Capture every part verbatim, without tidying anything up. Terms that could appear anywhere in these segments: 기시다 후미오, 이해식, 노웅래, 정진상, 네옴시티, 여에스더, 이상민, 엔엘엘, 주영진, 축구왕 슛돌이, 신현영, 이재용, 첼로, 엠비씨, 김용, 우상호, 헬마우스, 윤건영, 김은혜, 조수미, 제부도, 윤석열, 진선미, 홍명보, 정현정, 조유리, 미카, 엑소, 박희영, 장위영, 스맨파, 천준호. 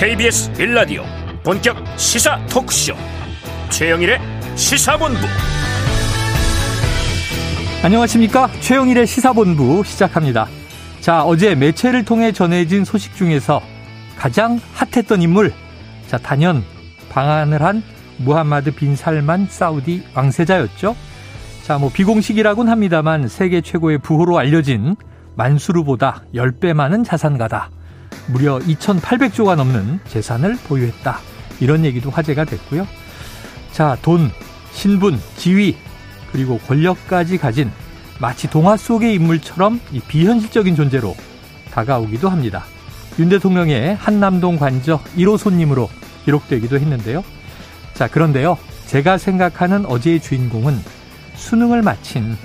케이비에스 일 라디오 본격 시사 토크쇼 최영일의 시사본부. 안녕하십니까. 최영일의 시사본부 시작합니다. 자, 어제 매체를 통해 전해진 소식 중에서 가장 핫했던 인물, 자 단연 방한을 한 무함마드 빈 살만 사우디 왕세자였죠. 자, 뭐 비공식이라곤 합니다만 세계 최고의 부호로 알려진 만수르보다 열 배 많은 자산가다. 무려 이천팔백조가 넘는 재산을 보유했다. 이런 얘기도 화제가 됐고요. 자, 돈, 신분, 지위, 그리고 권력까지 가진 마치 동화 속의 인물처럼 이 비현실적인 존재로 다가오기도 합니다. 윤 대통령의 한남동 관저 일호 손님으로 기록되기도 했는데요. 자, 그런데요. 제가 생각하는 어제의 주인공은 수능을 마친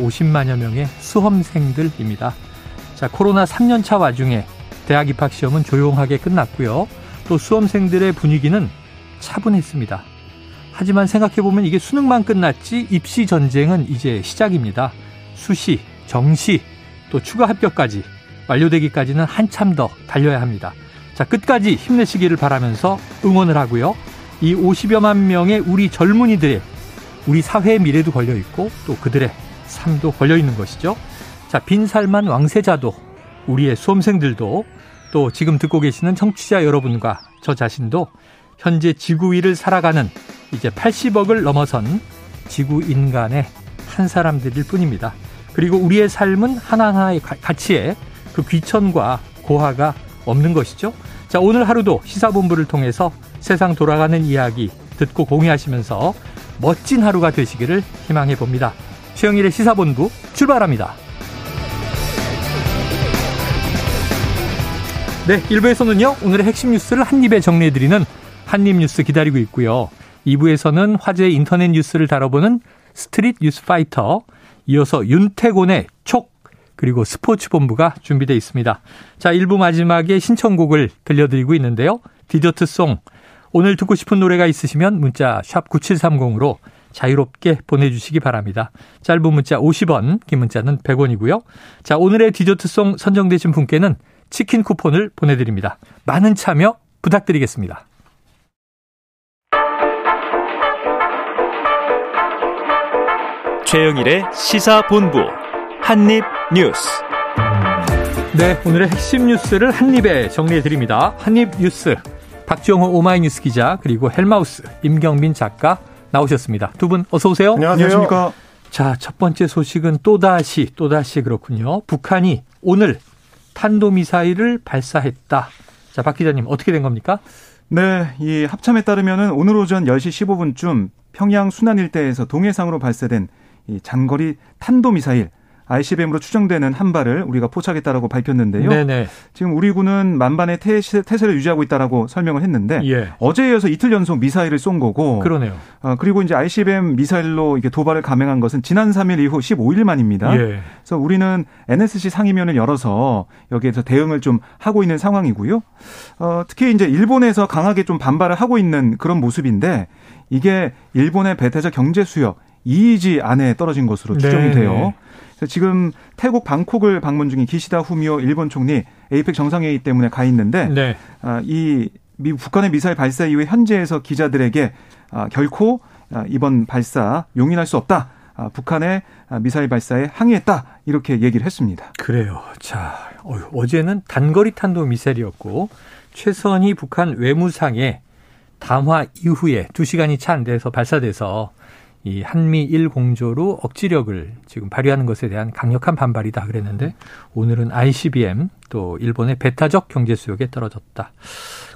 오십만여 명의 수험생들입니다. 자, 코로나 삼 년차 와중에 대학 입학 시험은 조용하게 끝났고요. 또 수험생들의 분위기는 차분했습니다. 하지만 생각해보면 이게 수능만 끝났지 입시 전쟁은 이제 시작입니다. 수시, 정시, 또 추가 합격까지 완료되기까지는 한참 더 달려야 합니다. 자, 끝까지 힘내시기를 바라면서 응원을 하고요. 이 오십여만 명의 우리 젊은이들의 우리 사회의 미래도 걸려있고 또 그들의 삶도 걸려있는 것이죠. 자, 빈 살만 왕세자도 우리의 수험생들도 또 지금 듣고 계시는 청취자 여러분과 저 자신도 현재 지구 위를 살아가는 이제 팔십억을 넘어선 지구 인간의 한 사람들일 뿐입니다. 그리고 우리의 삶은 하나하나의 가치에 그 귀천과 고하가 없는 것이죠. 자, 오늘 하루도 시사본부를 통해서 세상 돌아가는 이야기 듣고 공유하시면서 멋진 하루가 되시기를 희망해 봅니다. 최영일의 시사본부 출발합니다. 네, 일 부에서는요, 오늘의 핵심 뉴스를 한입에 정리해드리는 한입뉴스 기다리고 있고요. 이 부에서는 화제의 인터넷 뉴스를 다뤄보는 스트릿 뉴스 파이터, 이어서 윤태곤의 촉, 그리고 스포츠 본부가 준비되어 있습니다. 자, 일 부 마지막에 신청곡을 들려드리고 있는데요. 디저트송, 오늘 듣고 싶은 노래가 있으시면 문자 샵 구칠삼공으로 자유롭게 보내주시기 바랍니다. 짧은 문자 오십 원, 긴 문자는 백 원이고요. 자, 오늘의 디저트송 선정되신 분께는 치킨 쿠폰을 보내드립니다. 많은 참여 부탁드리겠습니다. 최영일의 시사본부 한입뉴스. 네, 오늘의 핵심 뉴스를 한입에 정리해드립니다. 한입뉴스 박지영호 오마이뉴스 기자, 그리고 헬마우스 임경빈 작가 나오셨습니다. 두 분 어서 오세요. 안녕하세요. 안녕하십니까. 자, 첫 번째 소식은 또다시 또다시 그렇군요. 북한이 오늘 탄도미사일을 발사했다. 자, 박 기자님, 어떻게 된 겁니까? 네, 이 합참에 따르면은 오늘 오전 열 시 십오 분쯤 평양 순안 일대에서 동해상으로 발사된 이 장거리 탄도미사일 아이씨비엠으로 추정되는 한 발을 우리가 포착했다라고 밝혔는데요. 네네. 지금 우리 군은 만반의 태세, 태세를 유지하고 있다라고 설명을 했는데, 예, 어제에 이어서 이틀 연속 미사일을 쏜 거고. 그러네요. 아, 그리고 이제 아이씨비엠 미사일로 이게 도발을 감행한 것은 지난 삼 일 이후 십오 일 만입니다. 예. 그래서 우리는 엔에스씨 상임위원을 열어서 여기에서 대응을 좀 하고 있는 상황이고요. 어, 특히 이제 일본에서 강하게 좀 반발을 하고 있는 그런 모습인데, 이게 일본의 배타적 경제 수역 이이지 안에 떨어진 것으로 추정이, 네네, 돼요. 지금 태국 방콕을 방문 중인 기시다 후미오 일본 총리 에이펙 정상회의 때문에 가 있는데, 네, 이 북한의 미사일 발사 이후에 현지에서 기자들에게 결코 이번 발사 용인할 수 없다, 북한의 미사일 발사에 항의했다, 이렇게 얘기를 했습니다. 그래요. 자, 어제는 단거리 탄도 미사일이었고 최선희 북한 외무상의 담화 이후에 두 시간이 채 안 돼서 발사돼서 이 한미일 공조로 억지력을 지금 발휘하는 것에 대한 강력한 반발이다 그랬는데, 오늘은 아이씨비엠 또 일본의 배타적 경제 수역에 떨어졌다.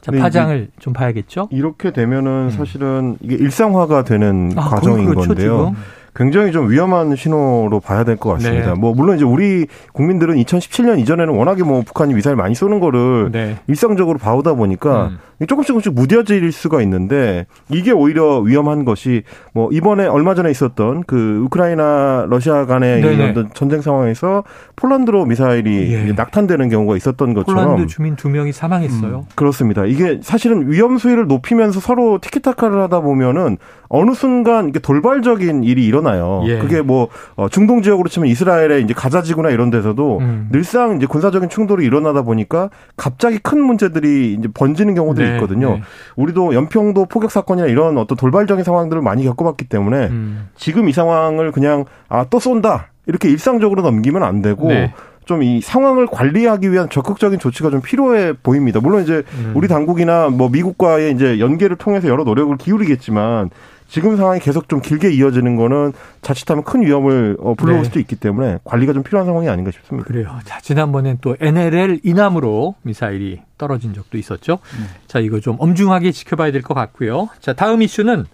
자, 파장을 좀 봐야겠죠. 이렇게 되면은 사실은 이게 일상화가 되는 아, 과정인 그렇죠, 건데요. 지금. 굉장히 좀 위험한 신호로 봐야 될 것 같습니다. 네. 뭐 물론 이제 우리 국민들은 이천십칠 년 이전에는 워낙에 뭐 북한이 미사일 많이 쏘는 거를, 네, 일상적으로 봐오다 보니까 음. 조금씩 조금씩 무뎌질 수가 있는데 이게 오히려 위험한 것이 뭐 이번에 얼마 전에 있었던 그 우크라이나 러시아 간의 어떤 전쟁 상황에서 폴란드로 미사일이 예. 낙탄되는 경우가 있었던 것처럼 폴란드 주민 두 명이 사망했어요. 음, 그렇습니다. 이게 사실은 위험 수위를 높이면서 서로 티키타카를 하다 보면은 어느 순간 이게 돌발적인 일이 일어나요. 예. 그게 뭐 중동 지역으로 치면 이스라엘의 이제 가자지구나 이런 데서도 음. 늘상 이제 군사적인 충돌이 일어나다 보니까 갑자기 큰 문제들이 이제 번지는 경우들이 네. 있거든요. 네. 우리도 연평도 포격 사건이나 이런 어떤 돌발적인 상황들을 많이 겪어봤기 때문에 음. 지금 이 상황을 그냥 아, 또 쏜다 이렇게 일상적으로 넘기면 안 되고. 네. 좀 이 상황을 관리하기 위한 적극적인 조치가 좀 필요해 보입니다. 물론 이제 음. 우리 당국이나 뭐 미국과의 이제 연계를 통해서 여러 노력을 기울이겠지만 지금 상황이 계속 좀 길게 이어지는 거는 자칫하면 큰 위험을 불러올 네. 수도 있기 때문에 관리가 좀 필요한 상황이 아닌가 싶습니다. 그래요. 자, 지난번엔 또 엔엘엘 이남으로 미사일이 떨어진 적도 있었죠. 음. 자, 이거 좀 엄중하게 지켜봐야 될 것 같고요. 자, 다음 이슈는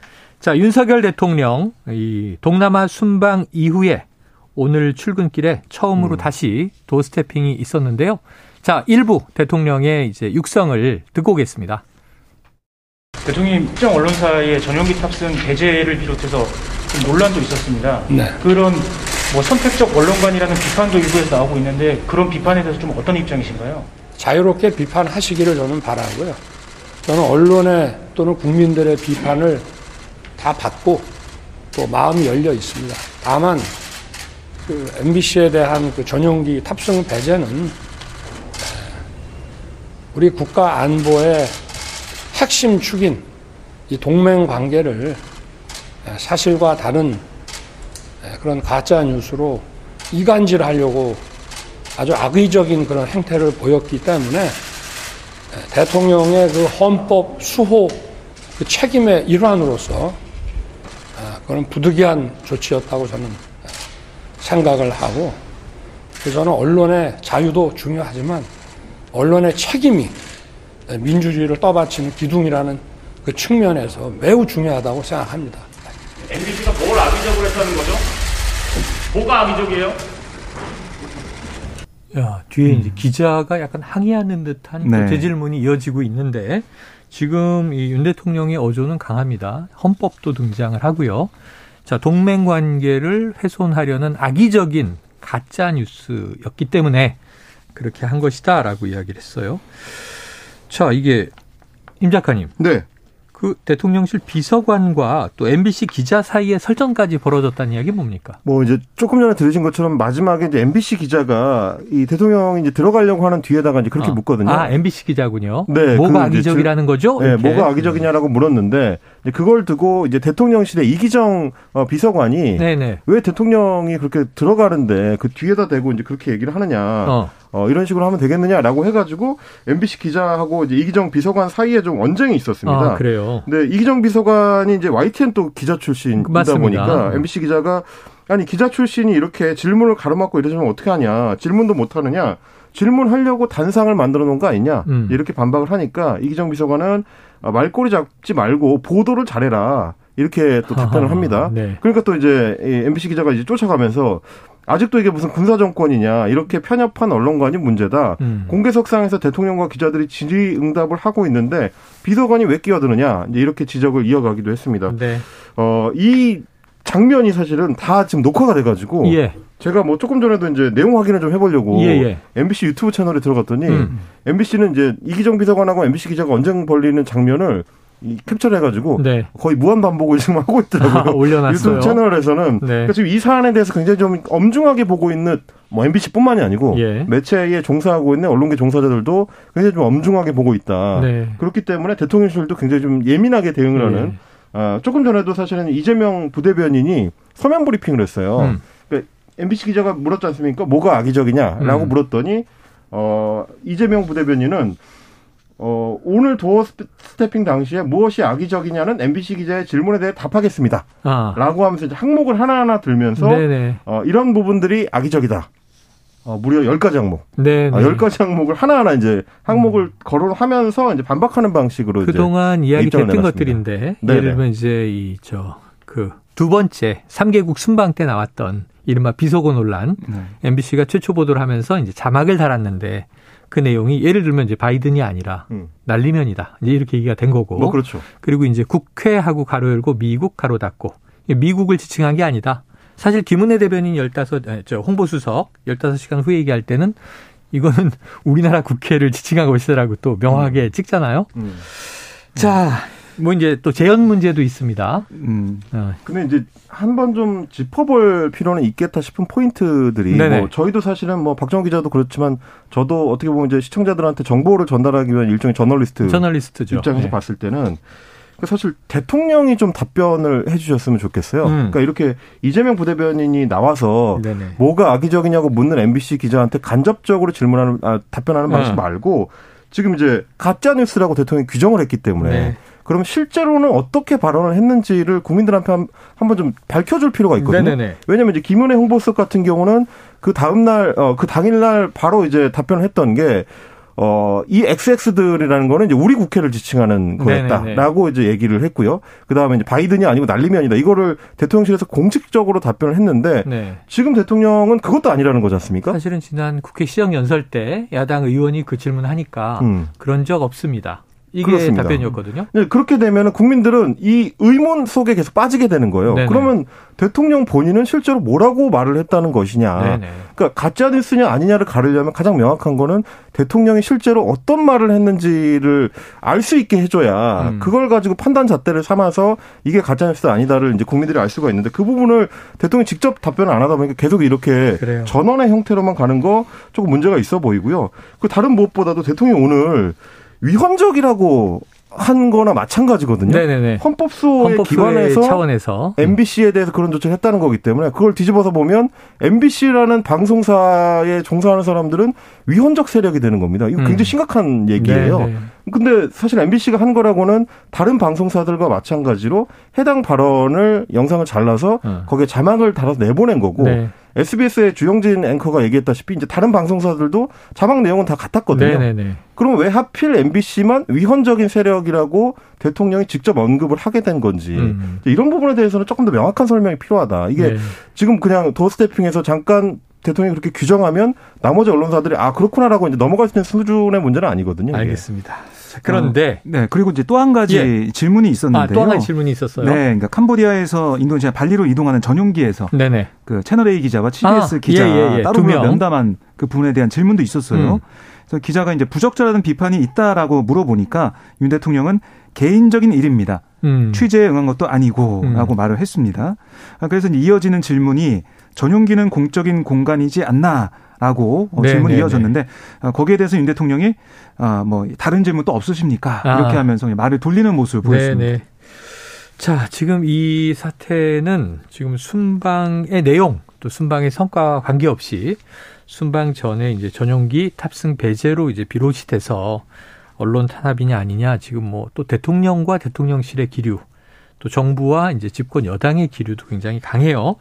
자, 윤석열 대통령 이 동남아 순방 이후에 오늘 출근길에 처음으로 음. 다시 도스태핑이 있었는데요. 자, 일부 대통령의 이제 육성을 듣고 오겠습니다. 대통령님 특정 언론사의 전용기 탑승 배제를 비롯해서 좀 논란도 있었습니다. 네. 그런 뭐 선택적 언론관이라는 비판도 일부에서 나오고 있는데 그런 비판에 대해서 좀 어떤 입장이신가요? 자유롭게 비판하시기를 저는 바라고요. 저는 언론의 또는 국민들의 비판을 다 받고 또 마음이 열려 있습니다. 다만 그 엠비씨에 대한 그 전용기 탑승 배제는 우리 국가 안보의 핵심 축인 이 동맹 관계를 사실과 다른 그런 가짜 뉴스로 이간질하려고 아주 악의적인 그런 행태를 보였기 때문에 대통령의 그 헌법 수호 그 책임의 일환으로서 그런 부득이한 조치였다고 저는 생각을 하고, 그래서는 언론의 자유도 중요하지만 언론의 책임이 민주주의를 떠받치는 기둥이라는 그 측면에서 매우 중요하다고 생각합니다. 엠비씨가 뭘 악의적으로 했다는 거죠? 뭐가 악의적이에요? 야, 뒤에 음. 이제 기자가 약간 항의하는 듯한 네. 대질문이 이어지고 있는데 지금 이 윤 대통령의 어조는 강합니다. 헌법도 등장을 하고요. 자, 동맹 관계를 훼손하려는 악의적인 가짜 뉴스였기 때문에 그렇게 한 것이다라고 이야기를 했어요. 자, 이게 임 작가님. 네. 그 대통령실 비서관과 또 엠비씨 기자 사이에 설전까지 벌어졌다는 이야기 뭡니까? 뭐 이제 조금 전에 들으신 것처럼 마지막에 이제 엠비씨 기자가 이 대통령이 이제 들어가려고 하는 뒤에다가 이제 그렇게 어. 묻거든요. 아, 엠비씨 기자군요. 네, 뭐가 악의적이라는 거죠? 네, 이렇게. 뭐가 악의적이냐라고 물었는데 그걸 두고 이제 대통령실의 이기정 비서관이 네네. 왜 대통령이 그렇게 들어가는데 그 뒤에다 대고 이제 그렇게 얘기를 하느냐. 어. 어, 이런 식으로 하면 되겠느냐라고 해가지고 엠비씨 기자하고 이제 이기정 비서관 사이에 좀 언쟁이 있었습니다. 아, 그래요? 근데 이기정 비서관이 이제 와이티엔 또 기자 출신이다 맞습니다. 보니까 엠비씨 기자가 아니 기자 출신이 이렇게 질문을 가로막고 이러시면 어떻게 하냐. 질문도 못하느냐. 질문하려고 단상을 만들어 놓은 거 아니냐. 음. 이렇게 반박을 하니까 이기정 비서관은 말꼬리 잡지 말고 보도를 잘해라. 이렇게 또 답변을 아하, 합니다. 네. 그러니까 또 이제 엠비씨 기자가 이제 쫓아가면서 아직도 이게 무슨 군사정권이냐 이렇게 편협한 언론관이 문제다. 음. 공개석상에서 대통령과 기자들이 질의응답을 하고 있는데 비서관이 왜 끼어드느냐 이제 이렇게 지적을 이어가기도 했습니다. 네. 어, 이 장면이 사실은 다 지금 녹화가 돼가지고 예. 제가 뭐 조금 전에도 이제 내용 확인을 좀 해보려고 예예. 엠비씨 유튜브 채널에 들어갔더니 음. 엠비씨는 이제 이기정 비서관하고 엠비씨 기자가 언쟁 벌리는 장면을 이 캡처를 해가지고 네. 거의 무한 반복을 지금 하고 있더라고요. 아, 올려놨어요. 유튜브 채널에서는. 네. 그러니까 지금 이 사안에 대해서 굉장히 좀 엄중하게 보고 있는 뭐 엠비씨뿐만이 아니고 예. 매체에 종사하고 있는 언론계 종사자들도 굉장히 좀 엄중하게 보고 있다. 네. 그렇기 때문에 대통령실도 굉장히 좀 예민하게 대응을 네. 하는. 아, 조금 전에도 사실은 이재명 부대변인이 서면 브리핑을 했어요. 음. 그러니까 엠비씨 기자가 물었지 않습니까? 뭐가 악의적이냐라고 음. 물었더니 어, 이재명 부대변인은. 어, 오늘 도어 스태핑 당시에 무엇이 악의적이냐는 엠비씨 기자의 질문에 대해 답하겠습니다. 아. 라고 하면서 이제 항목을 하나하나 들면서 어, 이런 부분들이 악의적이다. 어, 무려 열 가지 항목. 네. 어, 열 가지 항목을 하나하나 이제 항목을 음. 거론하면서 이제 반박하는 방식으로 그동안 이제 이야기 됐던 것들인데 네네. 예를 들면 이제 이 저 그 두 번째 삼 개국 순방 때 나왔던 이른바 비속어 논란 네. 엠비씨가 최초 보도를 하면서 이제 자막을 달았는데 그 내용이 예를 들면 이제 바이든이 아니라 음. 날리면이다. 이제 이렇게 얘기가 된 거고. 뭐 그렇죠. 그리고 이제 국회하고 가로 열고 미국 가로 닫고. 미국을 지칭한 게 아니다. 사실 김은혜 대변인 열다섯, 저 홍보수석 열다섯 시간 후에 얘기할 때는 이거는 우리나라 국회를 지칭한 것이라고 또 명확하게 음. 찍잖아요. 음. 자, 뭐 이제 또 재현 문제도 있습니다. 음. 어. 근데 이제 한 번 좀 짚어볼 필요는 있겠다 싶은 포인트들이 뭐 저희도 사실은 뭐 박정호 기자도 그렇지만 저도 어떻게 보면 이제 시청자들한테 정보를 전달하기 위한 일종의 저널리스트 저널리스트죠. 입장에서 네. 봤을 때는. 사실 대통령이 좀 답변을 해 주셨으면 좋겠어요. 음. 그러니까 이렇게 이재명 부대변인이 나와서 네네. 뭐가 악의적이냐고 묻는 엠비씨 기자한테 간접적으로 질문하는 아, 답변하는 방식 음. 말고 지금 이제 가짜뉴스라고 대통령이 규정을 했기 때문에 네. 그럼 실제로는 어떻게 발언을 했는지를 국민들 앞에 한, 한번 좀 밝혀줄 필요가 있거든요. 네네네. 왜냐하면 이제 김은혜 홍보수석 같은 경우는 그 다음 날, 어, 그 당일날 바로 이제 답변을 했던 게 어, 이 엑스엑스들이라는 거는 이제 우리 국회를 지칭하는 거였다라고 이제 얘기를 했고요. 그 다음에 이제 바이든이 아니고 난리면 아니다. 이거를 대통령실에서 공식적으로 답변을 했는데 네. 지금 대통령은 그것도 아니라는 거지 않습니까? 사실은 지난 국회 시정연설 때 야당 의원이 그 질문을 하니까 음. 그런 적 없습니다. 이게 그렇습니다. 답변이었거든요. 네, 그렇게 되면 국민들은 이 의문 속에 계속 빠지게 되는 거예요. 네네. 그러면 대통령 본인은 실제로 뭐라고 말을 했다는 것이냐. 네네. 그러니까 가짜뉴스냐 아니냐를 가르려면 가장 명확한 거는 대통령이 실제로 어떤 말을 했는지를 알 수 있게 해줘야 음. 그걸 가지고 판단 잣대를 삼아서 이게 가짜뉴스 아니다를 이제 국민들이 알 수가 있는데 그 부분을 대통령이 직접 답변을 안 하다 보니까 계속 이렇게 그래요. 전원의 형태로만 가는 거 조금 문제가 있어 보이고요. 그 다른 무엇보다도 대통령이 오늘 위헌적이라고 한 거나 마찬가지거든요. 네네네. 헌법소의, 헌법소의 기관에서 차원에서. 엠비씨에 대해서 그런 조치를 했다는 거기 때문에 그걸 뒤집어서 보면 엠비씨라는 방송사에 종사하는 사람들은 위헌적 세력이 되는 겁니다. 이거 굉장히 음. 심각한 얘기예요. 네네. 근데 사실 엠비씨가 한 거라고는 다른 방송사들과 마찬가지로 해당 발언을 영상을 잘라서 어. 거기에 자막을 달아서 내보낸 거고 네. 에스비에스의 주영진 앵커가 얘기했다시피 이제 다른 방송사들도 자막 내용은 다 같았거든요. 네네네. 그럼 왜 하필 엠비씨만 위헌적인 세력이라고 대통령이 직접 언급을 하게 된 건지 음. 이런 부분에 대해서는 조금 더 명확한 설명이 필요하다. 이게 네. 지금 그냥 도어스태핑에서 잠깐 대통령이 그렇게 규정하면 나머지 언론사들이 아 그렇구나라고 이제 넘어갈 수 있는 수준의 문제는 아니거든요. 이게. 알겠습니다. 그런데 어, 네 그리고 이제 또 한 가지 예. 질문이 있었는데요. 아, 또 한 가지 질문이 있었어요. 네, 그러니까 캄보디아에서 인도네시아 발리로 이동하는 전용기에서 네네. 그 채널 A 기자와 씨비에스 아, 기자 예, 예, 예. 따로 면담한 그 부분에 대한 질문도 있었어요. 음. 그래서 기자가 이제 부적절한 비판이 있다라고 물어보니까 윤 대통령은 개인적인 일입니다. 음. 취재에 응한 것도 아니고라고 음. 말을 했습니다. 그래서 이제 이어지는 질문이 전용기는 공적인 공간이지 않나? 라고 네, 질문이 네, 이어졌는데 네. 거기에 대해서 윤 대통령이 아, 뭐 다른 질문 또 없으십니까? 아. 이렇게 하면서 말을 돌리는 모습을 네, 보였습니다. 네. 자, 지금 이 사태는 지금 순방의 내용 또 순방의 성과와 관계없이 순방 전에 이제 전용기 탑승 배제로 이제 비롯이 돼서 언론 탄압이냐 아니냐 지금 뭐 또 대통령과 대통령실의 기류 또 정부와 이제 집권 여당의 기류도 굉장히 강해요.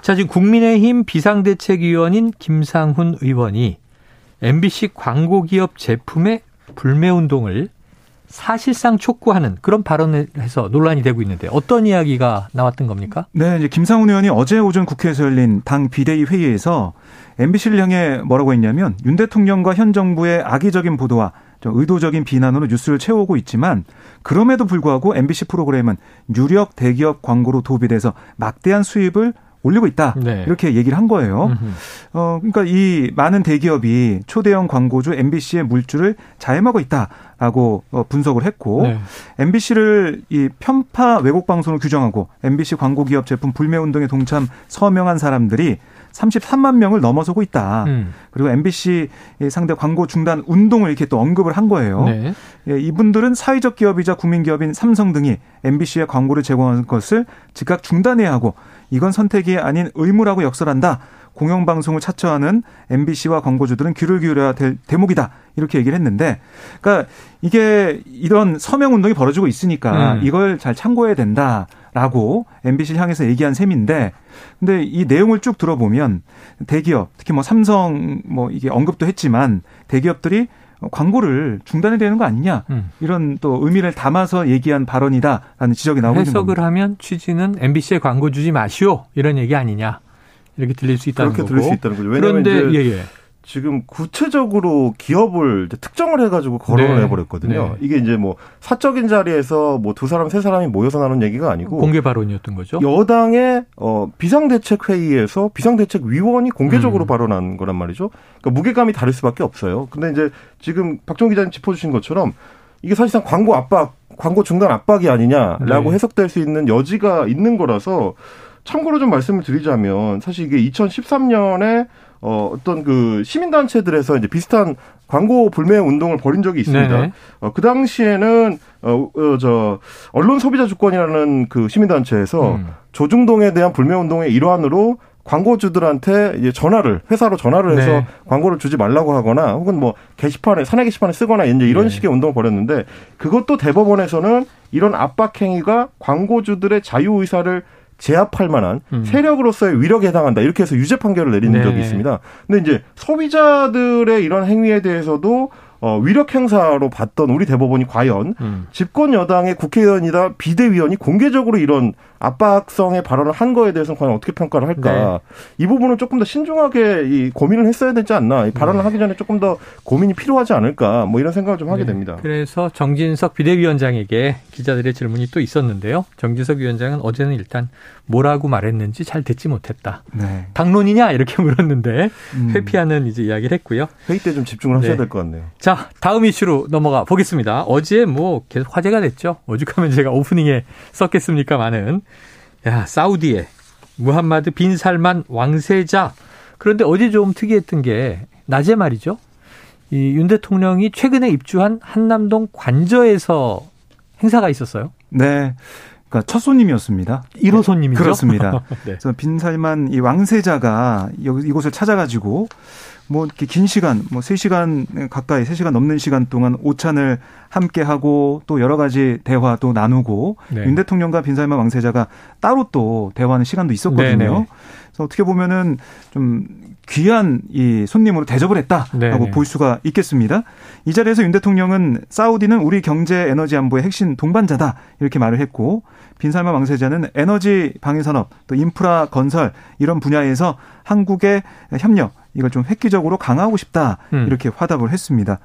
자, 지금 국민의힘 비상대책위원인 김상훈 의원이 엠비씨 광고기업 제품의 불매운동을 사실상 촉구하는 그런 발언을 해서 논란이 되고 있는데 어떤 이야기가 나왔던 겁니까? 네, 이제 김상훈 의원이 어제 오전 국회에서 열린 당 비대위 회의에서 엠비씨를 향해 뭐라고 했냐면 윤 대통령과 현 정부의 악의적인 보도와 의도적인 비난으로 뉴스를 채우고 있지만 그럼에도 불구하고 엠비씨 프로그램은 유력 대기업 광고로 도입이 돼서 막대한 수입을 올리고 있다. 네. 이렇게 얘기를 한 거예요. 어, 그러니까 이 많은 대기업이 초대형 광고주 엠비씨의 물줄을 자임하고 있다라고 어, 분석을 했고 네. 엠비씨를 이 편파 왜곡 방송으로 규정하고 엠비씨 광고기업 제품 불매운동에 동참 서명한 사람들이 삼십삼만 명을 넘어서고 있다. 음. 그리고 엠비씨 상대 광고 중단 운동을 이렇게 또 언급을 한 거예요. 네. 예, 이분들은 사회적 기업이자 국민기업인 삼성 등이 엠비씨에 광고를 제공하는 것을 즉각 중단해야 하고 이건 선택이 아닌 의무라고 역설한다. 공영방송을 차처하는 엠비씨와 광고주들은 귀를 기울여야 될 대목이다. 이렇게 얘기를 했는데 그러니까 이게 이런 서명운동이 벌어지고 있으니까 음. 이걸 잘 참고해야 된다라고 엠비씨를 향해서 얘기한 셈인데 근데 이 내용을 쭉 들어보면 대기업, 특히 뭐 삼성 뭐 이게 언급도 했지만 대기업들이 광고를 중단해야 되는 거 아니냐. 음. 이런 또 의미를 담아서 얘기한 발언이다라는 지적이 나오고 있는 겁니다. 해석을 하면 취지는 엠비씨에 광고 주지 마시오. 이런 얘기 아니냐. 이렇게 들릴 수 있다는 거고. 그렇게 들릴 수 있다는 거죠. 왜냐하면 그런데, 이제 예, 예. 지금 구체적으로 기업을 이제 특정을 해가지고 거론을 네. 해버렸거든요. 네. 이게 이제 뭐 사적인 자리에서 뭐 두 사람, 세 사람이 모여서 나눈 얘기가 아니고 공개 발언이었던 거죠. 여당의 어, 비상대책회의에서 비상대책위원이 공개적으로 음. 발언한 거란 말이죠. 그러니까 무게감이 다를 수밖에 없어요. 근데 이제 지금 박종 기자님 짚어주신 것처럼 이게 사실상 광고 압박, 광고 중단 압박이 아니냐라고 네. 해석될 수 있는 여지가 있는 거라서 참고로 좀 말씀을 드리자면 사실 이게 이천십삼 년에 어, 어떤 그 시민단체들에서 이제 비슷한 광고 불매 운동을 벌인 적이 있습니다. 어, 그 당시에는, 어, 어, 저, 언론 소비자 주권이라는 그 시민단체에서 음. 조중동에 대한 불매 운동의 일환으로 광고주들한테 이제 전화를, 회사로 전화를 해서 네. 광고를 주지 말라고 하거나 혹은 뭐 게시판에, 사내 게시판에 쓰거나 이제 이런 네. 식의 운동을 벌였는데 그것도 대법원에서는 이런 압박행위가 광고주들의 자유의사를 제압할 만한 음. 세력으로서의 위력에 해당한다. 이렇게 해서 유죄 판결을 내린 네. 적이 있습니다. 근데 이제 소비자들의 이런 행위에 대해서도 어, 위력 행사로 봤던 우리 대법원이 과연 음. 집권 여당의 국회의원이다 비대위원이 공개적으로 이런 압박성의 발언을 한 거에 대해서는 과연 어떻게 평가를 할까. 네. 이 부분은 조금 더 신중하게 이 고민을 했어야 되지 않나. 이 발언을 네. 하기 전에 조금 더 고민이 필요하지 않을까. 뭐 이런 생각을 좀 하게 네. 됩니다. 그래서 정진석 비대위원장에게 기자들의 질문이 또 있었는데요. 정진석 위원장은 어제는 일단 뭐라고 말했는지 잘 듣지 못했다. 네. 당론이냐 이렇게 물었는데 음. 회피하는 이제 이야기를 했고요. 회의 때 좀 집중을 하셔야 네. 될 것 같네요. 자, 다음 이슈로 넘어가 보겠습니다. 어제 뭐 계속 화제가 됐죠. 오죽하면 제가 오프닝에 썼겠습니까마는. 야, 사우디에 무함마드 빈 살만 왕세자. 그런데 어제 좀 특이했던 게 낮에 말이죠. 이 윤 대통령이 최근에 입주한 한남동 관저에서 행사가 있었어요. 네. 그러니까 첫 손님이었습니다. 일 호 손님이죠. 그렇습니다. 네. 그래서 빈 살만 이 왕세자가 여기 이곳을 찾아가지고 뭐 이렇게 긴 시간, 뭐 세 시간 가까이, 세 시간 넘는 시간 동안 오찬을 함께 하고 또 여러 가지 대화도 나누고 네. 윤 대통령과 빈 살만 왕세자가 따로 또 대화하는 시간도 있었거든요. 네네. 그래서 어떻게 보면은 좀 귀한 이 손님으로 대접을 했다라고 네네. 볼 수가 있겠습니다. 이 자리에서 윤 대통령은 사우디는 우리 경제 에너지 안보의 핵심 동반자다 이렇게 말을 했고 빈 살만 왕세자는 에너지 방위 산업 또 인프라 건설 이런 분야에서 한국의 협력 이걸 좀 획기적으로 강화하고 싶다 음. 이렇게 화답을 했습니다.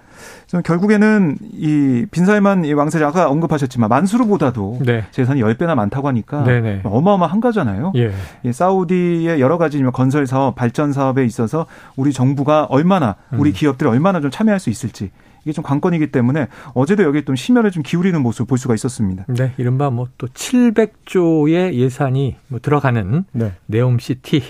결국에는 이 빈 살만 왕세자 아까 언급하셨지만 만수르보다도 네. 재산이 열 배나 많다고 하니까 네네. 어마어마한 거잖아요. 예. 예, 사우디의 여러 가지 건설 사업, 발전 사업에 있어서 우리 정부가 얼마나 우리 음. 기업들이 얼마나 좀 참여할 수 있을지 이게 좀 관건이기 때문에 어제도 여기에 좀 심혈을 좀 기울이는 모습 볼 수가 있었습니다. 네, 이른바 뭐 또 칠백 조의 예산이 뭐 들어가는 네. 네옴시티.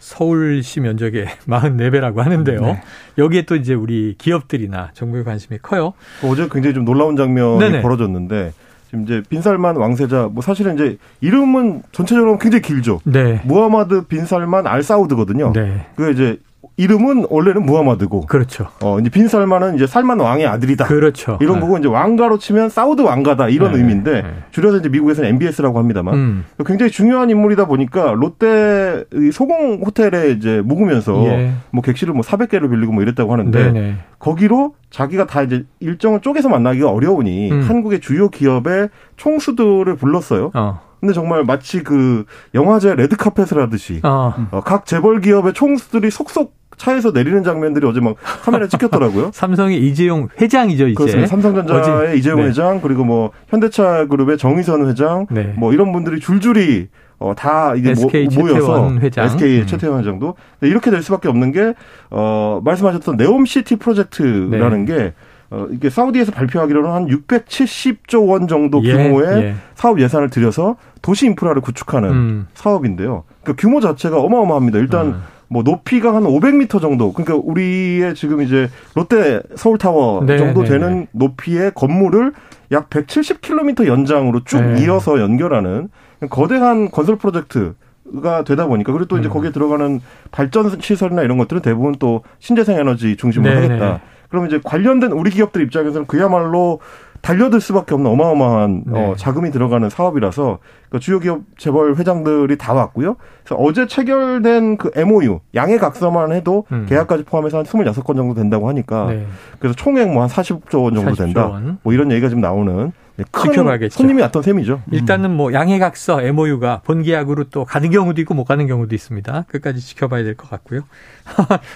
서울시 면적의 사십사 배라고 하는데요. 네. 여기에 또 이제 우리 기업들이나 정부의 관심이 커요. 어제 굉장히 좀 놀라운 장면이 네네. 벌어졌는데 지금 이제 빈 살만 왕세자 뭐 사실은 이제 이름은 전체적으로 굉장히 길죠. 네. 무하마드 빈 살만 알 사우드거든요. 네. 그 이제 이름은 원래는 무하마드고. 그렇죠. 어, 이제 빈 살만은 이제 살만 왕의 아들이다. 그렇죠. 이런 거고 네. 이제 왕가로 치면 사우드 왕가다 이런 네. 의미인데 네. 줄여서 이제 미국에서는 엠비에스라고 합니다만 음. 굉장히 중요한 인물이다 보니까 롯데 소공 호텔에 이제 묵으면서 예. 뭐 객실을 뭐 사백 개를 빌리고 뭐 이랬다고 하는데 네네. 거기로 자기가 다 이제 일정을 쪼개서 만나기가 어려우니 음. 한국의 주요 기업의 총수들을 불렀어요. 어. 근데 정말 마치 그 영화제 레드카펫을 하듯이 어. 어, 각 재벌 기업의 총수들이 속속 차에서 내리는 장면들이 어제 막 카메라에 찍혔더라고요. 삼성의 이재용 회장이죠, 이제. 그렇습니다. 삼성전자의 어제, 이재용 네. 회장, 그리고 뭐 현대차 그룹의 정의선 회장, 네. 뭐 이런 분들이 줄줄이 어, 다 이제 에스케이 모, 모여서 회장. 에스케이의 최태원 회장도 음. 이렇게 될 수밖에 없는 게 어, 말씀하셨던 네옴시티 프로젝트라는 네. 게. 어, 이게 사우디에서 발표하기로는 한 육백칠십 조 원 정도 규모의 예, 예. 사업 예산을 들여서 도시 인프라를 구축하는 음. 사업인데요. 그러니까 규모 자체가 어마어마합니다. 일단 음. 뭐 높이가 한 오백 미터 정도. 그러니까 우리의 지금 이제 롯데 서울타워 네, 정도 네, 되는 네. 높이의 건물을 약 백칠십 킬로미터 연장으로 쭉 네. 이어서 연결하는 거대한 건설 프로젝트. 가 되다 보니까 그리고 또 이제 음. 거기에 들어가는 발전 시설이나 이런 것들은 대부분 또 신재생 에너지 중심으로 네네. 하겠다. 그러면 이제 관련된 우리 기업들 입장에서는 그야말로 달려들 수밖에 없는 어마어마한 네. 어, 자금이 들어가는 사업이라서 그러니까 주요 기업 재벌 회장들이 다 왔고요. 그래서 어제 체결된 그 엠오유 양해 각서만 해도 음. 계약까지 포함해서 한 이십육 건 정도 된다고 하니까 네. 그래서 총액 뭐 한 사십조 원 정도 사십조 된다. 원. 뭐 이런 얘기가 지금 나오는 지켜봐야겠죠. 손님이 왔던 셈이죠. 일단은 뭐 양해각서 엠오유가 본계약으로 또 가는 경우도 있고 못 가는 경우도 있습니다. 끝까지 지켜봐야 될 것 같고요.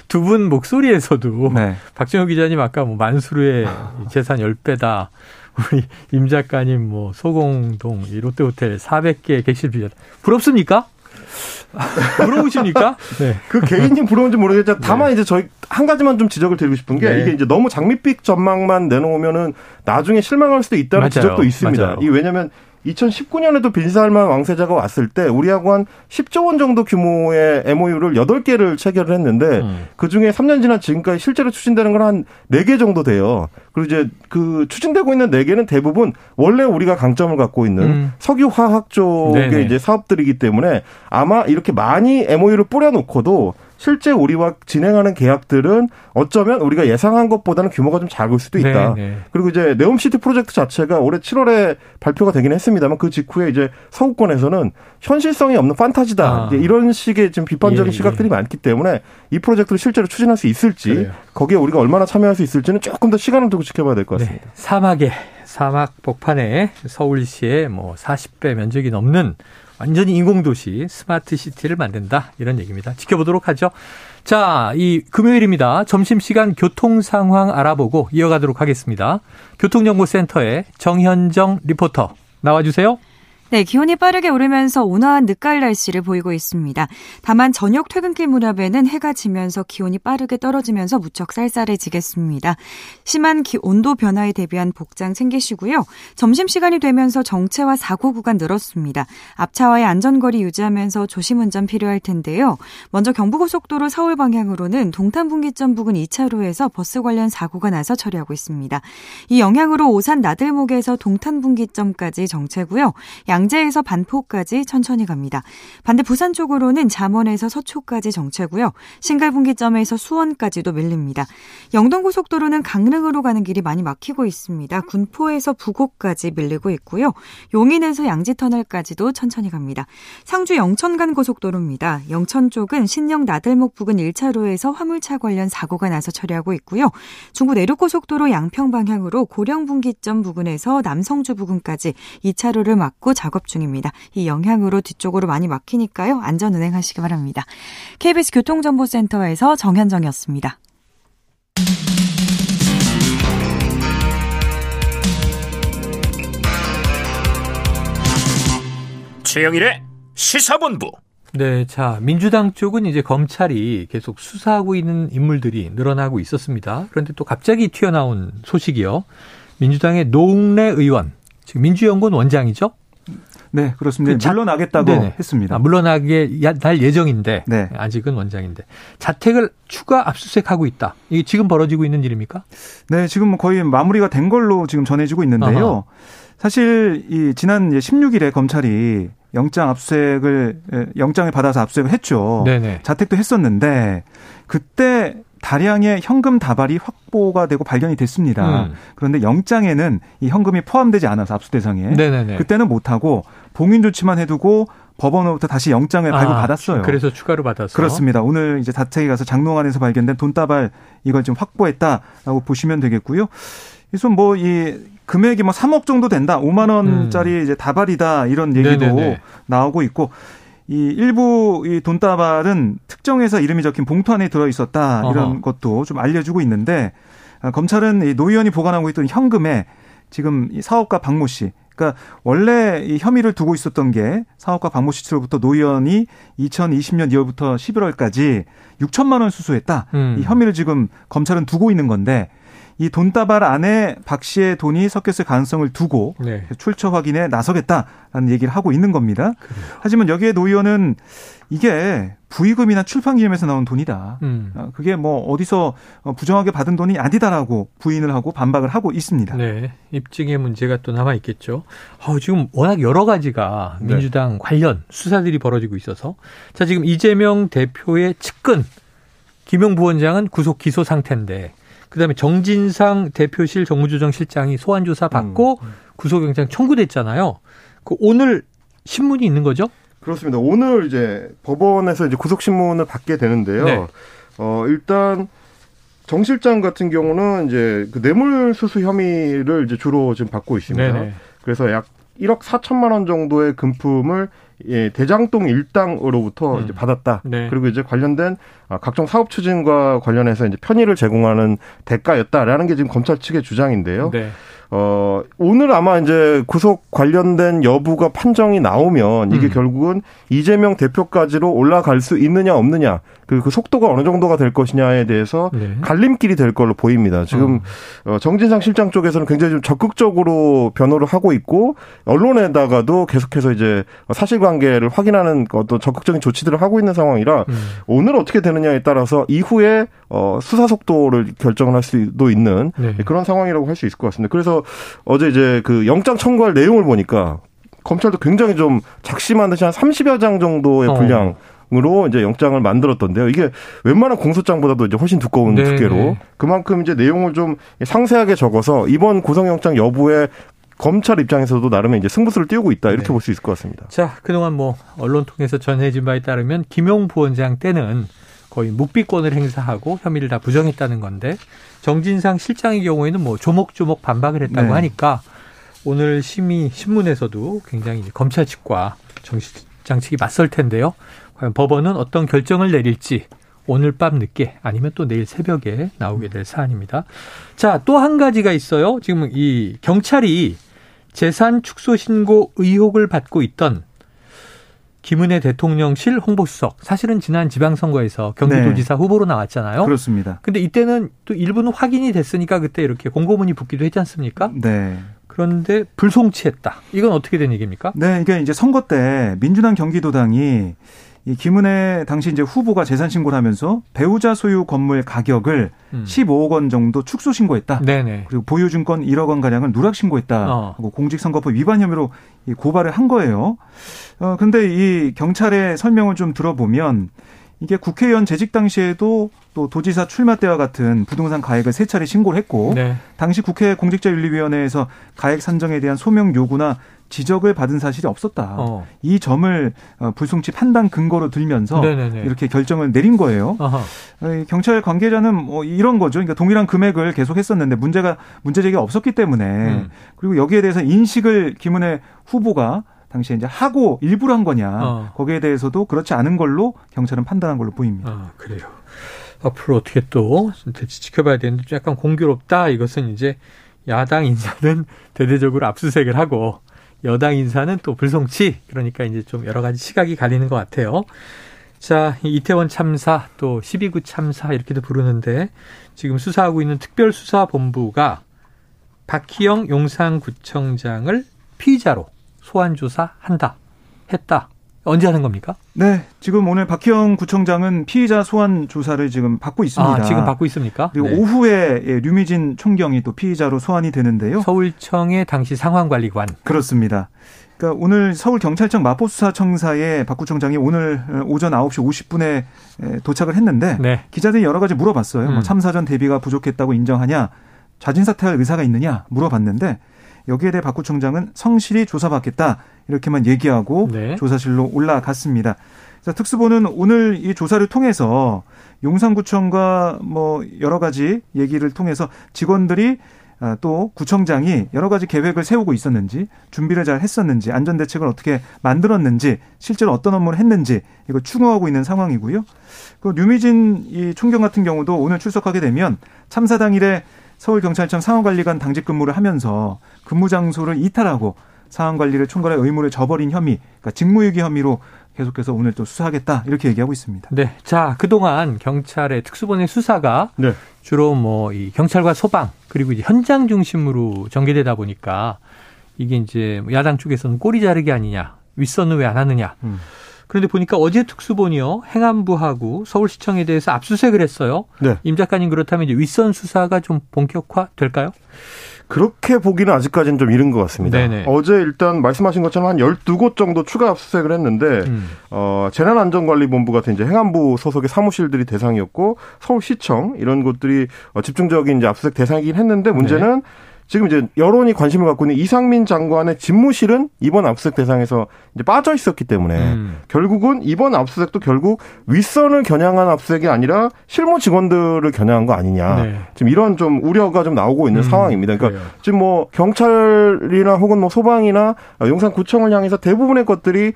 두 분 목소리에서도 네. 박지영호 기자님 아까 뭐 만수르의 재산 열 배다. 우리 임 작가님 뭐 소공동 이 롯데호텔 사백 개 객실 빌렸다. 부럽습니까? 부러우십니까? 네. 그 개인님 부러운지 모르겠지만 다만 네. 이제 저희 한 가지만 좀 지적을 드리고 싶은 게 네. 이게 이제 너무 장밋빛 전망만 내놓으면은 나중에 실망할 수도 있다는 맞아요. 지적도 있습니다. 이 왜냐면 이천십구 년에도 빈 살만 왕세자가 왔을 때 우리하고 한 십조 원 정도 규모의 엠오유를 여덟 개를 체결을 했는데 음. 그중에 삼 년 지난 지금까지 실제로 추진되는 건 한 네 개 정도 돼요. 그리고 이제 그 추진되고 있는 네 개는 대부분 원래 우리가 강점을 갖고 있는 음. 석유화학 쪽의 네네. 이제 사업들이기 때문에 아마 이렇게 많이 엠오유를 뿌려놓고도 실제 우리와 진행하는 계약들은 어쩌면 우리가 예상한 것보다는 규모가 좀 작을 수도 있다. 네네. 그리고 이제 네옴시티 프로젝트 자체가 올해 칠월에 발표가 되긴 했습니다만 그 직후에 이제 서구권에서는 현실성이 없는 판타지다. 아. 이런 식의 지금 비판적인 예, 시각들이 예. 많기 때문에 이 프로젝트를 실제로 추진할 수 있을지 그래요. 거기에 우리가 얼마나 참여할 수 있을지는 조금 더 시간을 두고 지켜봐야 될 것 같습니다. 네. 사막에 사막 복판에 서울시의 뭐 사십 배 면적이 넘는 완전히 인공도시, 스마트 시티를 만든다. 이런 얘기입니다. 지켜보도록 하죠. 자, 이 금요일입니다. 점심시간 교통상황 알아보고 이어가도록 하겠습니다. 교통정보센터의 정현정 리포터 나와주세요. 네, 기온이 빠르게 오르면서 온화한 늦가을 날씨를 보이고 있습니다. 다만 저녁 퇴근길 무렵에는 해가 지면서 기온이 빠르게 떨어지면서 무척 쌀쌀해지겠습니다. 심한 기, 온도 변화에 대비한 복장 챙기시고요. 점심시간이 되면서 정체와 사고 구간 늘었습니다. 앞차와의 안전거리 유지하면서 조심운전 필요할 텐데요. 먼저 경부고속도로 서울 방향으로는 동탄분기점 부근 이 차로에서 버스 관련 사고가 나서 처리하고 있습니다. 이 영향으로 오산 나들목에서 동탄분기점까지 정체고요. 양 양재에서 반포까지 천천히 갑니다. 반대 부산 쪽으로는 잠원에서 서초까지 정체고요. 신갈분기점에서 수원까지도 밀립니다. 영동고속도로는 강릉으로 가는 길이 많이 막히고 있습니다. 군포에서 부곡까지 밀리고 있고요. 용인에서 양지터널까지도 천천히 갑니다. 상주 영천간 고속도로입니다. 영천 쪽은 신령 나들목 부근 일 차로에서 화물차 관련 사고가 나서 처리하고 있고요. 중부 내륙고속도로 양평 방향으로 고령분기점 부근에서 남성주 부근까지 이 차로를 막고 작업 작업 중입니다. 이 영향으로 뒤쪽으로 많이 막히니까요. 안전운행하시기 바랍니다. 케이비에스 교통정보센터에서 정현정이었습니다. 최영일의 시사본부. 네, 자 민주당 쪽은 이제 검찰이 계속 수사하고 있는 인물들이 늘어나고 있었습니다. 그런데 또 갑자기 튀어나온 소식이요. 민주당의 노웅래 의원, 지금 민주연구원 원장이죠. 네, 그렇습니다. 자, 물러나겠다고 네네. 했습니다. 아, 물러나게 날 예정인데 네. 아직은 원장인데 자택을 추가 압수수색하고 있다. 이게 지금 벌어지고 있는 일입니까? 네, 지금 거의 마무리가 된 걸로 지금 전해지고 있는데요. 아하. 사실 이 지난 십육 일에 검찰이 영장 압수수색을 영장을 받아서 압수수색을 했죠. 네네. 자택도 했었는데 그때 다량의 현금 다발이 확보가 되고 발견이 됐습니다. 음. 그런데 영장에는 이 현금이 포함되지 않아서 압수 대상에 네네네. 그때는 못하고 봉인 조치만 해두고 법원으로부터 다시 영장을 아, 발부받았어요. 그래서 추가로 받았어요. 그렇습니다. 오늘 이제 자택에 가서 장롱안에서 발견된 돈다발 이걸 좀 확보했다라고 보시면 되겠고요. 이선 뭐 이 금액이 뭐 삼억 정도 된다, 오만 원짜리 음. 이제 다발이다 이런 얘기도 네네네. 나오고 있고. 이 일부 이 돈다발은 특정해서 이름이 적힌 봉투 안에 들어있었다 이런 어허. 것도 좀 알려주고 있는데 검찰은 노 의원이 보관하고 있던 현금에 지금 이 사업가 박모 씨 그러니까 원래 이 혐의를 두고 있었던 게 사업가 박모 씨 측으로부터 노 의원이 이천이십 년 이월부터 십일월까지 육천만 원 수수했다. 음. 이 혐의를 지금 검찰은 두고 있는 건데 이 돈다발 안에 박 씨의 돈이 섞였을 가능성을 두고 네. 출처 확인에 나서겠다라는 얘기를 하고 있는 겁니다. 그래요. 하지만 여기에 노 의원은 이게 부의금이나 출판기념에서 나온 돈이다. 음. 그게 뭐 어디서 부정하게 받은 돈이 아니다라고 부인을 하고 반박을 하고 있습니다. 네, 입증의 문제가 또 남아 있겠죠. 어, 지금 워낙 여러 가지가 네. 민주당 관련 수사들이 벌어지고 있어서 자 지금 이재명 대표의 측근 김용 부원장은 구속 기소 상태인데 그다음에 정진상 대표실 정무조정실장이 소환조사 받고 음. 구속영장 청구됐잖아요. 그 오늘 신문이 있는 거죠? 그렇습니다. 오늘 이제 법원에서 이제 구속신문을 받게 되는데요. 네. 어, 일단 정 실장 같은 경우는 이제 그 뇌물수수 혐의를 이제 주로 지금 받고 있습니다. 네네. 그래서 약 일억 사천만 원 정도의 금품을 예, 대장동 일당으로부터 음. 이제 받았다. 네. 그리고 이제 관련된 각종 사업 추진과 관련해서 이제 편의를 제공하는 대가였다라는 게 지금 검찰 측의 주장인데요. 네. 어, 오늘 아마 이제 구속 관련된 여부가 판정이 나오면 이게 음. 결국은 이재명 대표까지로 올라갈 수 있느냐 없느냐 그리고 그 속도가 어느 정도가 될 것이냐에 대해서 네. 갈림길이 될 걸로 보입니다. 지금 어. 정진상 실장 쪽에서는 굉장히 좀 적극적으로 변호를 하고 있고 언론에다가도 계속해서 이제 사실관계를 확인하는 어떤 적극적인 조치들을 하고 있는 상황이라 음. 오늘 어떻게 되느냐에 따라서 이후에 어, 수사 속도를 결정을 할 수도 있는 네. 그런 상황이라고 할 수 있을 것 같습니다. 그래서 어제 이제 그 영장 청구할 내용을 보니까 검찰도 굉장히 좀 작심한 듯이 한 삼십여 장 정도의 어. 분량. 으로 이제 영장을 만들었던데요. 이게 웬만한 공소장보다도 이제 훨씬 두꺼운 네. 두께로 그만큼 이제 내용을 좀 상세하게 적어서 이번 구속영장 여부에 검찰 입장에서도 나름의 이제 승부수를 띄우고 있다 이렇게 네. 볼 수 있을 것 같습니다. 자, 그동안 뭐 언론 통해서 전해진 바에 따르면 김용 부원장 때는 거의 묵비권을 행사하고 혐의를 다 부정했다는 건데 정진상 실장의 경우에는 뭐 조목조목 반박을 했다고 네. 하니까 오늘 심의 신문에서도 굉장히 이제 검찰 측과 정 실장 측이 맞설 텐데요. 법원은 어떤 결정을 내릴지 오늘 밤 늦게 아니면 또 내일 새벽에 나오게 될 사안입니다. 자, 또 한 가지가 있어요. 지금 이 경찰이 재산 축소 신고 의혹을 받고 있던 김은혜 대통령실 홍보수석 사실은 지난 지방선거에서 경기도지사 네. 후보로 나왔잖아요. 그렇습니다. 근데 이때는 또 일부는 확인이 됐으니까 그때 이렇게 공고문이 붙기도 했지 않습니까? 네. 그런데 불송치했다. 이건 어떻게 된 얘기입니까? 네, 이게 이제 선거 때 민주당 경기도당이 이 김은혜 당시 이제 후보가 재산 신고를 하면서 배우자 소유 건물 가격을 음. 십오억 원 정도 축소 신고했다. 네네. 그리고 보유증권 일억 원 가량을 누락 신고했다. 어. 하고 공직선거법 위반 혐의로 이 고발을 한 거예요. 어 근데 이 경찰의 설명을 좀 들어보면 이게 국회의원 재직 당시에도 또 도지사 출마 때와 같은 부동산 가액을 세 차례 신고를 했고 네. 당시 국회 공직자윤리위원회에서 가액 산정에 대한 소명 요구나 지적을 받은 사실이 없었다. 어. 이 점을 불송치 판단 근거로 들면서 네네네. 이렇게 결정을 내린 거예요. 아하. 경찰 관계자는 뭐 이런 거죠. 그러니까 동일한 금액을 계속 했었는데 문제가 문제 제기가 없었기 때문에 음. 그리고 여기에 대해서 인식을 김은혜 후보가 당시에 이제 하고 일부러 한 거냐. 어. 거기에 대해서도 그렇지 않은 걸로 경찰은 판단한 걸로 보입니다. 아, 그래요. 앞으로 어떻게 또 대체 지켜봐야 되는데 약간 공교롭다. 이것은 이제 야당 인사는 대대적으로 압수수색을 하고 여당 인사는 또 불송치. 그러니까 이제 좀 여러 가지 시각이 갈리는 것 같아요. 자, 이태원 참사 또 십이구 참사 이렇게도 부르는데 지금 수사하고 있는 특별수사본부가 박희영 용산구청장을 피의자로 소환조사한다. 했다. 언제 하는 겁니까? 네. 지금 오늘 박희영 구청장은 피의자 소환 조사를 지금 받고 있습니다. 아, 지금 받고 있습니까? 그리고 네. 오후에 예, 류미진 총경이 또 피의자로 소환이 되는데요. 서울청의 당시 상황관리관. 그렇습니다. 그러니까 오늘 서울경찰청 마포수사청사에 박 구청장이 오늘 오전 아홉 시 오십 분에 도착을 했는데 네. 기자들이 여러 가지 물어봤어요. 음. 뭐 참사 전 대비가 부족했다고 인정하냐. 자진사퇴할 의사가 있느냐 물어봤는데 여기에 대해 박 구청장은 성실히 조사받겠다 이렇게만 얘기하고 네. 조사실로 올라갔습니다. 자, 특수본은 오늘 이 조사를 통해서 용산구청과 뭐 여러 가지 얘기를 통해서 직원들이 또 구청장이 여러 가지 계획을 세우고 있었는지 준비를 잘 했었는지 안전대책을 어떻게 만들었는지 실제로 어떤 업무를 했는지 이거 추궁하고 있는 상황이고요. 그 류미진 이 총경 같은 경우도 오늘 출석하게 되면 참사 당일에 서울경찰청 상황관리관 당직 근무를 하면서 근무 장소를 이탈하고 상황관리를 총괄할 의무를 저버린 혐의, 그러니까 직무유기 혐의로 계속해서 오늘 또 수사하겠다 이렇게 얘기하고 있습니다. 네, 자 그동안 경찰의 특수본의 수사가 네. 주로 뭐 이 경찰과 소방 그리고 이제 현장 중심으로 전개되다 보니까 이게 이제 야당 쪽에서는 꼬리 자르기 아니냐, 윗선은 왜 안 하느냐. 음. 그런데 보니까 어제 특수본이요. 행안부하고 서울시청에 대해서 압수수색을 했어요. 네. 임 작가님 그렇다면 이제 윗선 수사가 좀 본격화될까요? 그렇게 보기는 아직까지는 좀 이른 것 같습니다. 네네. 어제 일단 말씀하신 것처럼 한 열두 곳 정도 추가 압수수색을 했는데 음. 어, 재난안전관리본부 같은 이제 행안부 소속의 사무실들이 대상이었고 서울시청 이런 곳들이 집중적인 이제 압수수색 대상이긴 했는데 문제는 네. 지금 이제 여론이 관심을 갖고 있는 이상민 장관의 집무실은 이번 압수수색 대상에서 이제 빠져 있었기 때문에 음. 결국은 이번 압수수색도 결국 윗선을 겨냥한 압수수색이 아니라 실무 직원들을 겨냥한 거 아니냐. 네. 지금 이런 좀 우려가 좀 나오고 있는 음. 상황입니다. 그러니까 그래요. 지금 뭐 경찰이나 혹은 뭐 소방이나 용산구청을 향해서 대부분의 것들이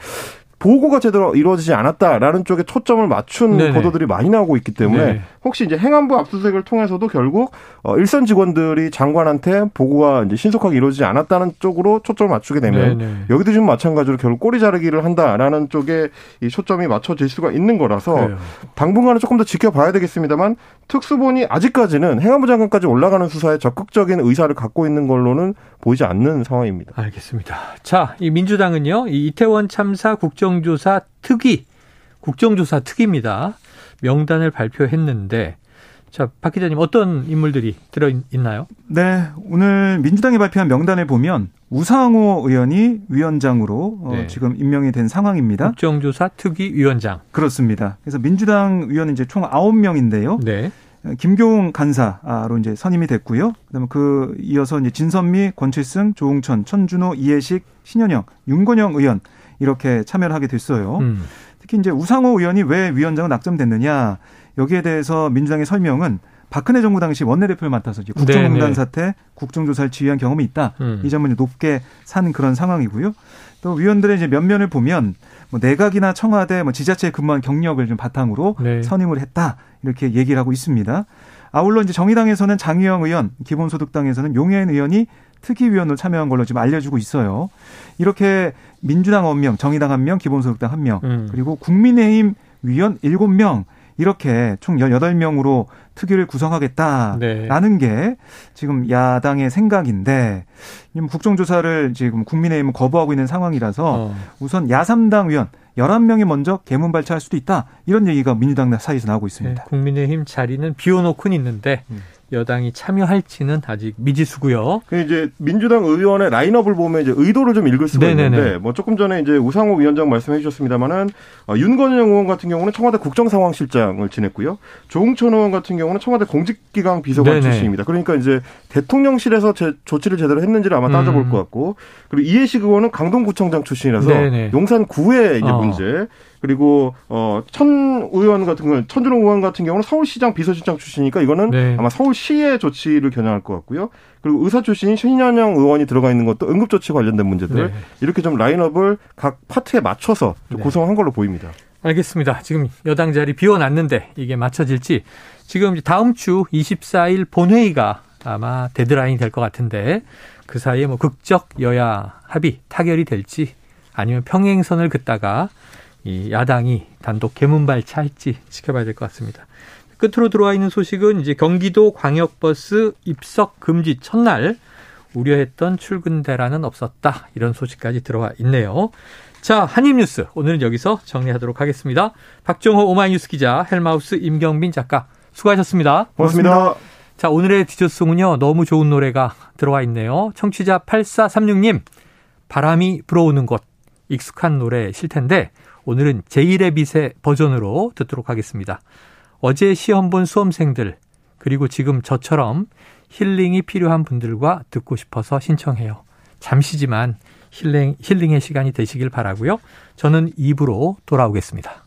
보고가 제대로 이루어지지 않았다라는 쪽에 초점을 맞춘 네네. 보도들이 많이 나오고 있기 때문에 네네. 혹시 이제 행안부 압수수색을 통해서도 결국 일선 직원들이 장관한테 보고가 이제 신속하게 이루어지지 않았다는 쪽으로 초점을 맞추게 되면 네네. 여기도 지금 마찬가지로 결국 꼬리 자르기를 한다라는 쪽에 이 초점이 맞춰질 수가 있는 거라서 그래요. 당분간은 조금 더 지켜봐야 되겠습니다만 특수본이 아직까지는 행안부 장관까지 올라가는 수사에 적극적인 의사를 갖고 있는 걸로는 보이지 않는 상황입니다. 알겠습니다. 자, 이 민주당은요, 이 이태원 참사 국정 국정조사 특위, 국정조사 특위입니다. 명단을 발표했는데, 자, 박 기자님 어떤 인물들이 들어있나요? 네, 오늘 민주당이 발표한 명단을 보면 우상호 의원이 위원장으로 네. 어, 지금 임명이 된 상황입니다. 국정조사 특위 위원장. 그렇습니다. 그래서 민주당 위원은 이제 총 아홉 명인데요. 네. 김교웅 간사로 이제 선임이 됐고요. 그다음에 그 이어서 이제 진선미, 권칠승, 조응천, 천준호, 이해식, 신현영, 윤건영 의원. 이렇게 참여를 하게 됐어요. 음. 특히 이제 우상호 의원이 왜 위원장으로 낙점됐느냐 여기에 대해서 민주당의 설명은 박근혜 정부 당시 원내대표를 맡아서 이제 국정농단 사태 국정조사를 지휘한 경험이 있다. 음. 이 점을 높게 산 그런 상황이고요. 또 위원들의 이제 면면을 보면 뭐 내각이나 청와대, 뭐 지자체에 근무한 경력을 좀 바탕으로 네. 선임을 했다 이렇게 얘기를 하고 있습니다. 아울러 이제 정의당에서는 장위영 의원, 기본소득당에서는 용혜인 의원이 특위위원으로 참여한 걸로 지금 알려주고 있어요. 이렇게 민주당 한 명, 정의당 한 명, 기본소득당 한 명, 음. 그리고 국민의힘 위원 일곱 명 이렇게 총 열여덟 명으로 특위를 구성하겠다라는 네. 게 지금 야당의 생각인데 국정조사를 지금 국민의힘은 거부하고 있는 상황이라서 어. 우선 야삼당 위원 열한 명이 먼저 개문 발차할 수도 있다. 이런 얘기가 민주당 사이에서 나오고 있습니다. 네, 국민의힘 자리는 비워놓고는 있는데 음. 여당이 참여할지는 아직 미지수고요. 이제 민주당 의원의 라인업을 보면 이제 의도를 좀 읽을 수가 네네네. 있는데, 뭐 조금 전에 이제 우상호 위원장 말씀해 주셨습니다만은 어, 윤건영 의원 같은 경우는 청와대 국정상황실장을 지냈고요. 조응천 의원 같은 경우는 청와대 공직기강 비서관 네네. 출신입니다. 그러니까 이제 대통령실에서 제, 조치를 제대로 했는지를 아마 따져볼 음. 것 같고, 그리고 이해식 의원은 강동구청장 출신이라서 네네. 용산구의 이제 어. 문제. 그리고 어, 천 의원 같은 경우, 천준호 의원 같은 경우는 서울시장 비서실장 출신이니까 이거는 네. 아마 서울시의 조치를 겨냥할 것 같고요. 그리고 의사 출신인 신현영 의원이 들어가 있는 것도 응급조치 관련된 문제들 네. 이렇게 좀 라인업을 각 파트에 맞춰서 네. 구성한 걸로 보입니다. 알겠습니다. 지금 여당 자리 비워놨는데 이게 맞춰질지 지금 다음 주 이십사일 본회의가 아마 데드라인이 될 것 같은데 그 사이에 뭐 극적 여야 합의 타결이 될지 아니면 평행선을 긋다가 이 야당이 단독 개문발차할지 지켜봐야 될 것 같습니다. 끝으로 들어와 있는 소식은 이제 경기도 광역버스 입석 금지 첫날 우려했던 출근 대란은 없었다. 이런 소식까지 들어와 있네요. 자, 한입뉴스 오늘은 여기서 정리하도록 하겠습니다. 박정호 오마이뉴스 기자, 헬마우스 임경빈 작가 수고하셨습니다. 고맙습니다. 고맙습니다. 자, 오늘의 디저송은요. 너무 좋은 노래가 들어와 있네요. 청취자 팔사삼육님 바람이 불어오는 곳 익숙한 노래 실 텐데 오늘은 제이레빗의 버전으로 듣도록 하겠습니다. 어제 시험 본 수험생들 그리고 지금 저처럼 힐링이 필요한 분들과 듣고 싶어서 신청해요. 잠시지만 힐링, 힐링의 시간이 되시길 바라고요. 저는 이 부로 돌아오겠습니다.